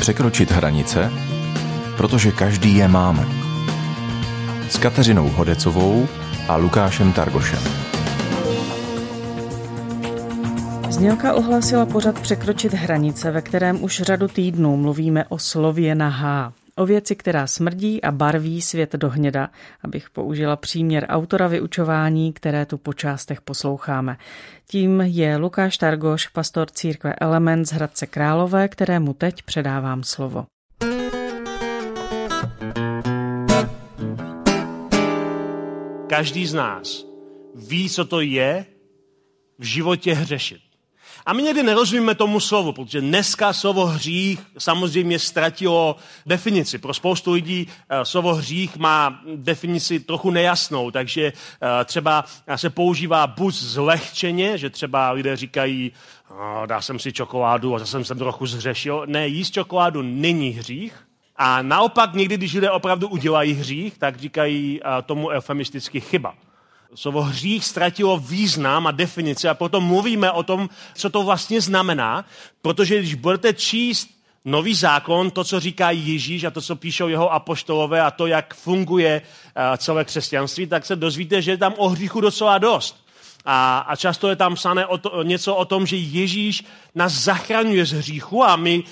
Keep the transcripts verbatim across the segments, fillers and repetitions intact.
Překročit hranice, protože každý je máme. S Kateřinou Hodecovou a Lukášem Targošem. Znělka ohlásila pořad Překročit hranice, ve kterém už řadu týdnů mluvíme o slově na H. O věci, která smrdí a barví svět dohněda, abych použila příměr autora vyučování, které tu po částech posloucháme. Tím je Lukáš Targoš, pastor církve Element z Hradce Králové, kterému teď předávám slovo. Každý z nás ví, co to je v životě hřešit. A my někdy nerozumíme tomu slovu, protože dneska slovo hřích samozřejmě ztratilo definici. Pro spoustu lidí slovo hřích má definici trochu nejasnou, takže třeba se používá buď zlehčeně, že třeba lidé říkají, dal jsem si čokoládu a zase jsem se trochu zhřešil. Ne, jíst čokoládu není hřích. A naopak někdy, když lidé opravdu udělají hřích, tak říkají tomu eufemisticky chyba. Slovo hřích ztratilo význam a definici a proto mluvíme o tom, co to vlastně znamená, protože když budete číst Nový zákon, to, co říká Ježíš a to, co píšou jeho apoštolové a to, jak funguje celé křesťanství, tak se dozvíte, že je tam o hříchu docela dost. A, a často je tam psané o to, něco o tom, že Ježíš nás zachraňuje z hříchu a my,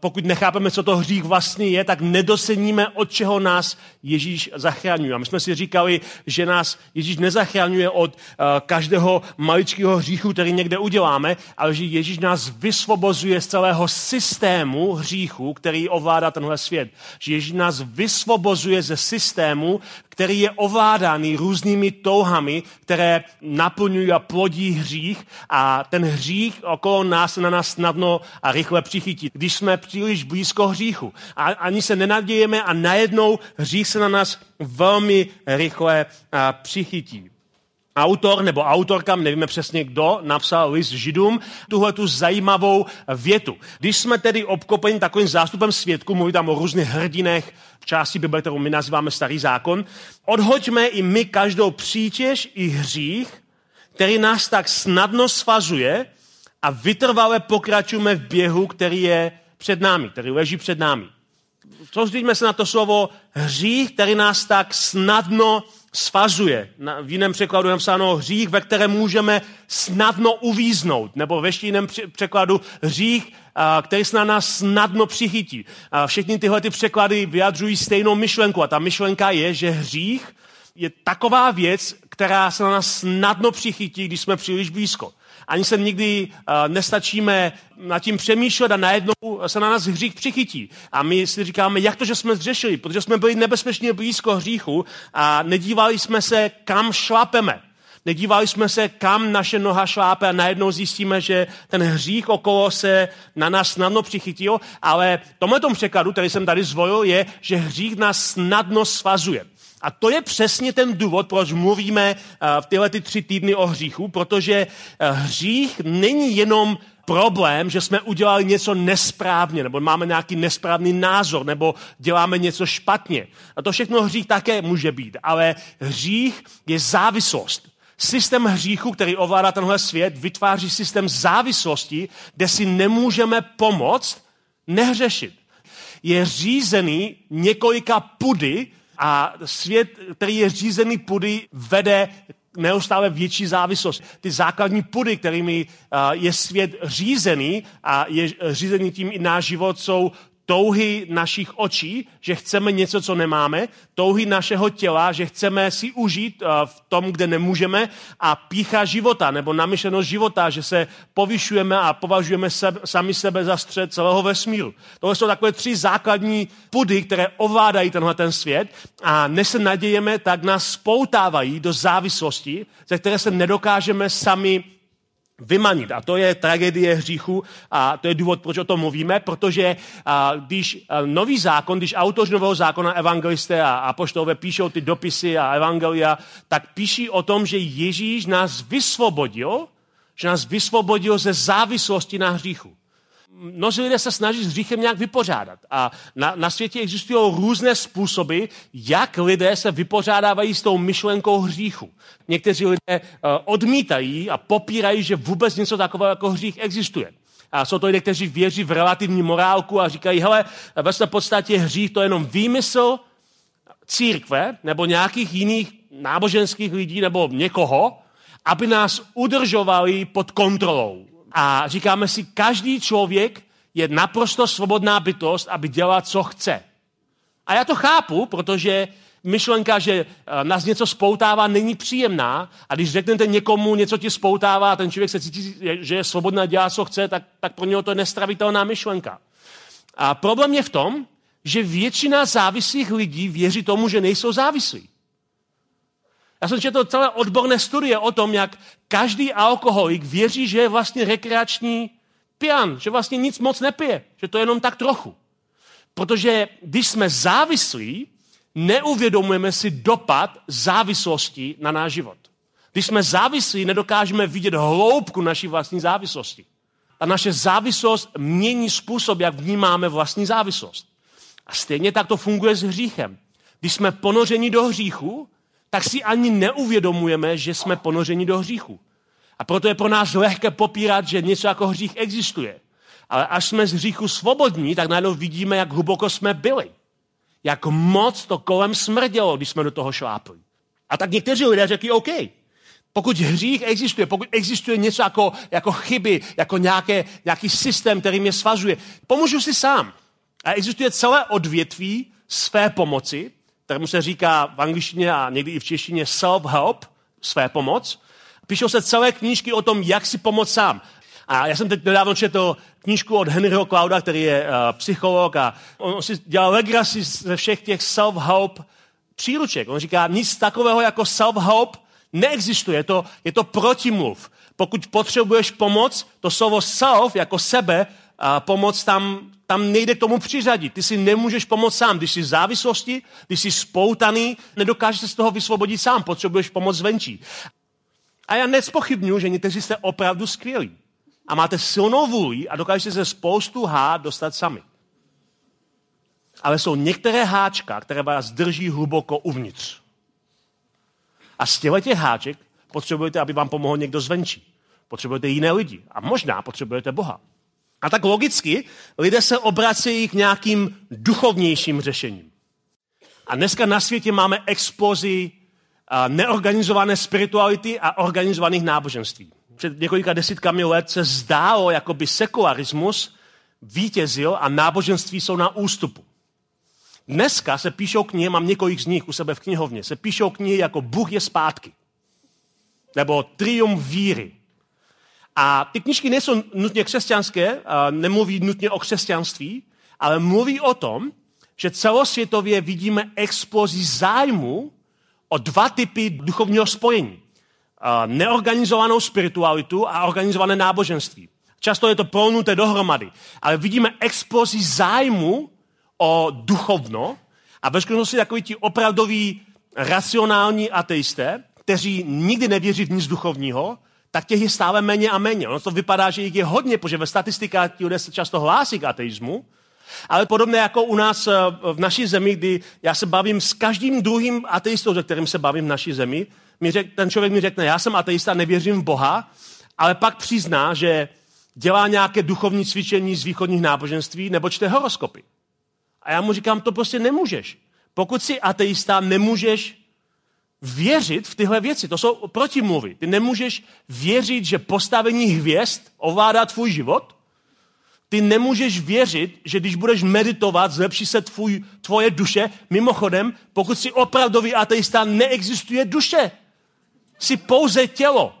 pokud nechápeme, co to hřích vlastně je, tak nedoceníme, od čeho nás Ježíš zachraňuje. A my jsme si říkali, že nás Ježíš nezachraňuje od každého maličkého hříchu, který někde uděláme, ale že Ježíš nás vysvobozuje z celého systému hříchu, který ovládá tenhle svět. Že Ježíš nás vysvobozuje ze systému, který je ovládaný různými touhami, které naplňují a plodí hřích a ten hřích okolo nás na nás snadno a rychle přichytí, když jsme příliš blízko hříchu. A ani se nenadějeme a najednou hřích se na nás velmi rychle přichytí. Autor nebo autorka, nevíme přesně kdo, napsal list Židům tuhletu zajímavou větu. Když jsme tedy obklopeni takovým zástupem svědků, mluví tam o různých hrdinech v části Bible, kterou my nazýváme Starý zákon, odhoďme i my každou přítěž i hřích, který nás tak snadno svazuje a vytrvale pokračujeme v běhu, který je před námi, který leží před námi. Soustřeďme se na to slovo hřích, který nás tak snadno svazuje. V jiném překladu je napsáno hřích, ve kterém můžeme snadno uvíznout, nebo ve ještě jiném překladu hřích, který se na nás snadno přichytí. Všechny tyhle ty překlady vyjadřují stejnou myšlenku a ta myšlenka je, že hřích je taková věc, která se na nás snadno přichytí, když jsme příliš blízko. Ani se nikdy nestačíme nad tím přemýšlet a najednou se na nás hřích přichytí. A my si říkáme, jak to, že jsme zřešili, protože jsme byli nebezpečně blízko hříchu a nedívali jsme se, kam šlápeme. Nedívali jsme se, kam naše noha šlápe a najednou zjistíme, že ten hřích okolo se na nás snadno přichytil, ale tomhletom překladu, který jsem tady zvolil, je, že hřích nás snadno svazuje. A to je přesně ten důvod, proč mluvíme v tyhle ty tři týdny o hříchu, protože hřích není jenom problém, že jsme udělali něco nesprávně, nebo máme nějaký nesprávný názor, nebo děláme něco špatně. A to všechno hřích také může být, ale hřích je závislost. Systém hříchu, který ovládá tenhle svět, vytváří systém závislosti, kde si nemůžeme pomoct nehřešit. Je řízený několika pudy, a svět, který je řízený pudy, vede neustále větší závislost. Ty základní pudy, kterými je svět řízený a je řízený tím i náš život, jsou touhy našich očí, že chceme něco, co nemáme, touhy našeho těla, že chceme si užít v tom, kde nemůžeme a pýcha života nebo namyšlenost života, že se povyšujeme a považujeme sebe, sami sebe za střed celého vesmíru. Tohle jsou takové tři základní pudy, které ovládají tenhle ten svět a než se nadějeme, tak nás spoutávají do závislosti, ze které se nedokážeme sami vymanit. A to je tragédie hříchu a to je důvod, proč o tom mluvíme, protože a, když a, nový zákon, když autoři nového zákona, evangelisté a apoštolové píšou ty dopisy a evangelia, tak píší o tom, že Ježíš nás vysvobodil, že nás vysvobodil ze závislosti na hříchu. Mnozí lidé se snaží s hříchem nějak vypořádat. A na, na světě existují různé způsoby, jak lidé se vypořádávají s tou myšlenkou hříchu. Někteří lidé odmítají a popírají, že vůbec něco takového jako hřích existuje. A jsou to lidé, kteří věří v relativní morálku a říkají, hele, ve své podstatě hřích to je jenom výmysl církve nebo nějakých jiných náboženských lidí nebo někoho, aby nás udržovali pod kontrolou. A říkáme si, každý člověk je naprosto svobodná bytost, aby dělal, co chce. A já to chápu, protože myšlenka, že nás něco spoutává, není příjemná. A když řeknete někomu, něco ti spoutává, a ten člověk se cítí, že je svobodná dělat, co chce, tak, tak pro něho to je nestravitelná myšlenka. A problém je v tom, že většina závislých lidí věří tomu, že nejsou závislí. Já jsem četl celé odborné studie o tom, jak každý alkoholik věří, že je vlastně rekreační pijan, že vlastně nic moc nepije, že to je jenom tak trochu. Protože když jsme závislí, neuvědomujeme si dopad závislosti na náš život. Když jsme závislí, nedokážeme vidět hloubku naší vlastní závislosti. A naše závislost mění způsob, jak vnímáme vlastní závislost. A stejně tak to funguje s hříchem. Když jsme ponořeni do hříchu, tak si ani neuvědomujeme, že jsme ponořeni do hříchu. A proto je pro nás lehké popírat, že něco jako hřích existuje. Ale až jsme z hříchu svobodní, tak najednou vidíme, jak hluboko jsme byli. Jak moc to kolem smrdělo, když jsme do toho šlápli. A tak někteří lidé řekli, OK, pokud hřích existuje, pokud existuje něco jako, jako chyby, jako nějaké, nějaký systém, který mě svazuje, pomůžu si sám. A existuje celé odvětví své pomoci, kterému se říká v angličtině a někdy i v češtině self-help, své pomoc. Píšou se celé knížky o tom, jak si pomoct sám. A já jsem teď nedávno četl knížku od Henryho Klauda, který je uh, psycholog a on si dělal legraci ze všech těch self-help příruček. On říká, nic takového jako self-help neexistuje, je to, je to protimluv. Pokud potřebuješ pomoc, to slovo self, jako sebe, a pomoc tam, tam nejde k tomu přiřadit. Ty si nemůžeš pomoct sám. Když jsi v závislosti, když jsi spoutaný, nedokážeš se z toho vysvobodit sám. Potřebuješ pomoc zvenčí. A já nezpochybnuju, že někteří jste opravdu skvělí. A máte silnou vůli a dokážete se spoustu hád dostat sami. Ale jsou některé háčka, které vás drží hluboko uvnitř. A z těch háček potřebujete, aby vám pomohl někdo zvenčí. Potřebujete jiné lidi. A možná potřebujete Boha. A tak logicky lidé se obracejí k nějakým duchovnějším řešením. A dneska na světě máme explozi neorganizované spirituality a organizovaných náboženství. Před několika desítkami let se zdálo, jako by sekularismus vítězil a náboženství jsou na ústupu. Dneska se píšou knihy, mám několik z nich u sebe v knihovně, se píšou knihy jako Bůh je zpátky. Nebo Triumf víry. A ty knížky nejsou nutně křesťanské, nemluví nutně o křesťanství, ale mluví o tom, že celosvětově vidíme explozi zájmu o dva typy duchovního spojení. Neorganizovanou spiritualitu a organizované náboženství. Často je to prolnuté dohromady, ale vidíme explozi zájmu o duchovno a ve skutečnosti takoví ti opravdoví racionální ateisté, kteří nikdy nevěří v nic duchovního, tak těch je stále méně a méně. Ono to vypadá, že jich je hodně, protože ve statistikách ti lidé se často hlásí k ateismu, ale podobně jako u nás v naší zemi, kdy já se bavím s každým druhým ateistou, se kterým se bavím v naší zemi, mi řek, ten člověk mi řekne, já jsem ateista, nevěřím v Boha, ale pak přizná, že dělá nějaké duchovní cvičení z východních náboženství nebo čte horoskopy. A já mu říkám, to prostě nemůžeš. Pokud jsi ateista, nemůžeš věřit v tyhle věci, to jsou protimluvy. Ty nemůžeš věřit, že postavení hvězd ovládá tvůj život. Ty nemůžeš věřit, že když budeš meditovat, zlepší se tvůj, tvoje duše. Mimochodem, pokud jsi opravdový ateista, neexistuje duše. Jsi pouze tělo.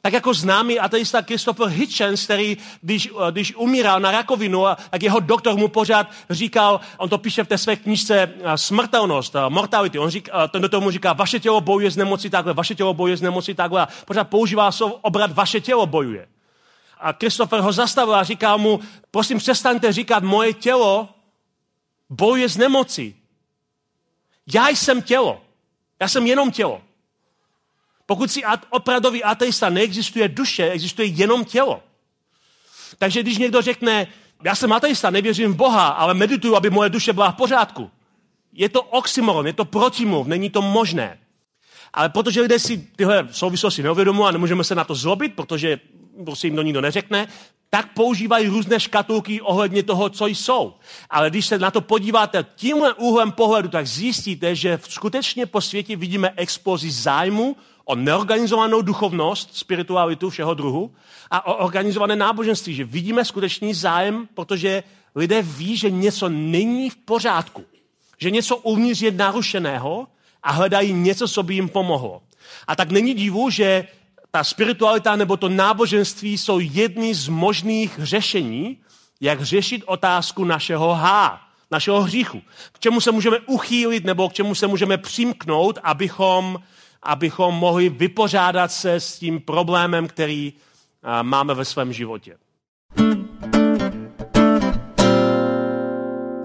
Tak jako známý ateista Christopher Hitchens, který, když, když umíral na rakovinu, tak jeho doktor mu pořád říkal, on to píše v té své knížce Smrtelnost, Mortality, on říká, ten doktor mu říká, vaše tělo bojuje s nemocí takhle, vaše tělo bojuje s nemocí takhle, a pořád používá slovo obrat, vaše tělo bojuje. A Christopher ho zastavil a říkal mu, prosím, přestaňte říkat, moje tělo bojuje s nemocí. Já jsem tělo, já jsem jenom tělo. Pokud si opravdový ateista, neexistuje duše, existuje jenom tělo. Takže když někdo řekne, já jsem ateista, nevěřím v Boha, ale medituju, aby moje duše byla v pořádku. Je to oxymoron, je to protimluv, není to možné. Ale protože lidé si tyhle souvislosti neuvědomují a nemůžeme se na to zlobit, protože prostě jim to nikdo neřekne, tak používají různé škatulky ohledně toho, co jsou. Ale když se na to podíváte tímhle úhlem pohledu, tak zjistíte, že skutečně po světě vidíme explozi zájmu o neorganizovanou duchovnost, spiritualitu všeho druhu a o organizované náboženství, že vidíme skutečný zájem, protože lidé ví, že něco není v pořádku, že něco uvnitř je narušeného a hledají něco, co by jim pomohlo. A tak není divu, že ta spiritualita nebo to náboženství jsou jedny z možných řešení, jak řešit otázku našeho há, našeho hříchu. K čemu se můžeme uchýlit nebo k čemu se můžeme přimknout, abychom, abychom mohli vypořádat se s tím problémem, který máme ve svém životě.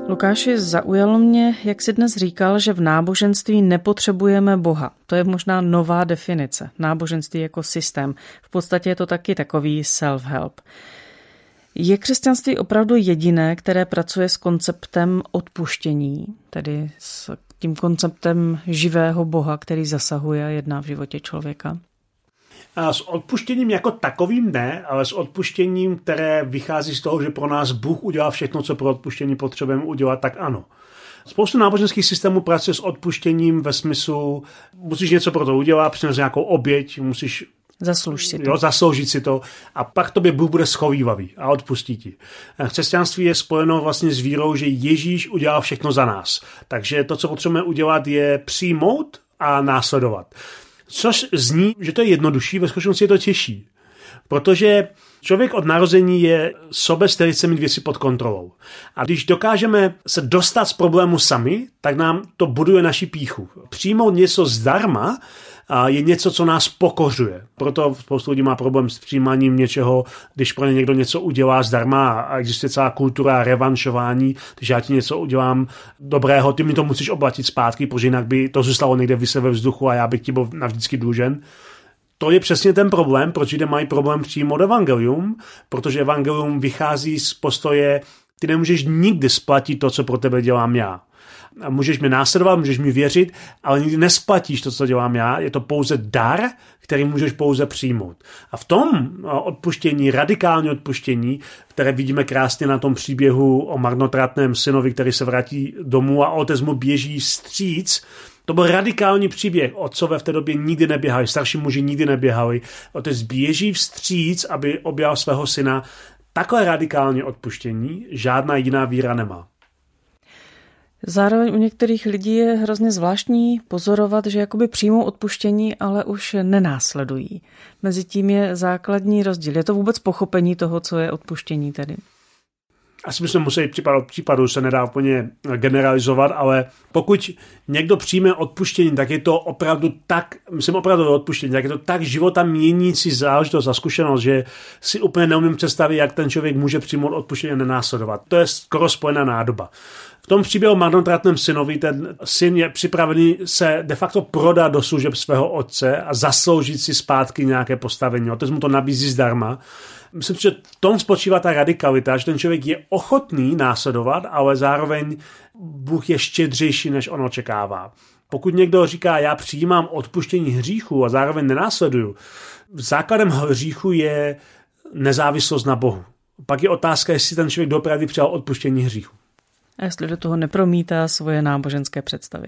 Lukáši, zaujalo mě, jak jsi dnes říkal, že v náboženství nepotřebujeme Boha. To je možná nová definice. Náboženství jako systém. V podstatě je to taky takový self-help. Je křesťanství opravdu jediné, které pracuje s konceptem odpuštění, tedy s tím konceptem živého Boha, který zasahuje a jedná v životě člověka? A s odpuštěním jako takovým ne, ale s odpuštěním, které vychází z toho, že pro nás Bůh udělá všechno, co pro odpuštění potřebujeme udělat, tak ano. Spoustu náboženských systémů pracuje s odpuštěním ve smyslu, musíš něco pro to udělat, přines nějakou oběť, musíš Zasloužit si, jo, zasloužit si to a pak tobě Bůh bude schovívavý a odpustí ti. Křesťanství je spojeno vlastně s vírou, že Ježíš udělal všechno za nás. Takže to, co potřebujeme udělat, je přijmout a následovat. Což zní, že to je jednodušší, ve skutečnosti je to těžší. Protože člověk od narození je sobec, který chce mít věci pod kontrolou. A když dokážeme se dostat z problému sami, tak nám to buduje naši pýchu. Přijmout něco zdarma je něco, co nás pokořuje. Proto spoustu lidí má problém s přijímáním něčeho, když pro ně někdo něco udělá zdarma a existuje celá kultura revanšování, když já ti něco udělám dobrého, ty mi to musíš oplatit zpátky, protože jinak by to zůstalo někde vyse ve vzduchu a já bych ti byl navždycky dlužen. To je přesně ten problém, proč lidé mají problém přijmout evangelium, protože evangelium vychází z postoje, ty nemůžeš nikdy splatit to, co pro tebe dělám já. A můžeš mi následovat, můžeš mi věřit, ale nikdy nesplatíš to, co dělám já. Je to pouze dar, který můžeš pouze přijmout. A v tom odpuštění, radikální odpuštění, které vidíme krásně na tom příběhu o marnotratném synovi, který se vrátí domů a otec mu běží vstříc. To byl radikální příběh. Otcové v té době nikdy neběhali, starší muži nikdy neběhali. Otec běží vstříc, aby objal svého syna. Takové radikální odpuštění žádná jiná víra nemá. Zároveň u některých lidí je hrozně zvláštní pozorovat, že jakoby přijmou odpuštění, ale už nenásledují. Mezitím je základní rozdíl. Je to vůbec pochopení toho, co je odpuštění tedy? Asi bychom museli případ, případu se nedá úplně generalizovat, ale pokud někdo přijme odpuštění, tak je to opravdu tak, myslím opravdu odpuštění, tak je to tak života měnící záležitost a zkušenost, že si úplně neumím představit, jak ten člověk může přijmout odpuštění a nenásledovat. To je skoro spojená nádoba. V tom příběhu o marnotratném synovi, ten syn je připravený se de facto prodat do služeb svého otce a zasloužit si zpátky nějaké postavení. Otec mu to nabízí zdarma. Myslím, že v tom spočívá ta radikalita, že ten člověk je ochotný následovat, ale zároveň Bůh je štědřejší, než on očekává. Pokud někdo říká, já přijímám odpuštění hříchu a zároveň nenásleduju, základem hříchu je nezávislost na Bohu. Pak je otázka, jestli ten člověk doopravdy přijal odpuštění hříchu. A jestli do toho nepromítá svoje náboženské představy.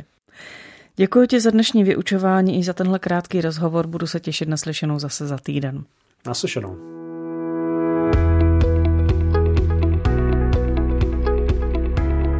Děkuji ti za dnešní vyučování i za tenhle krátký rozhovor. Budu se těšit na slyšenou zase za týden. Na slyšenou.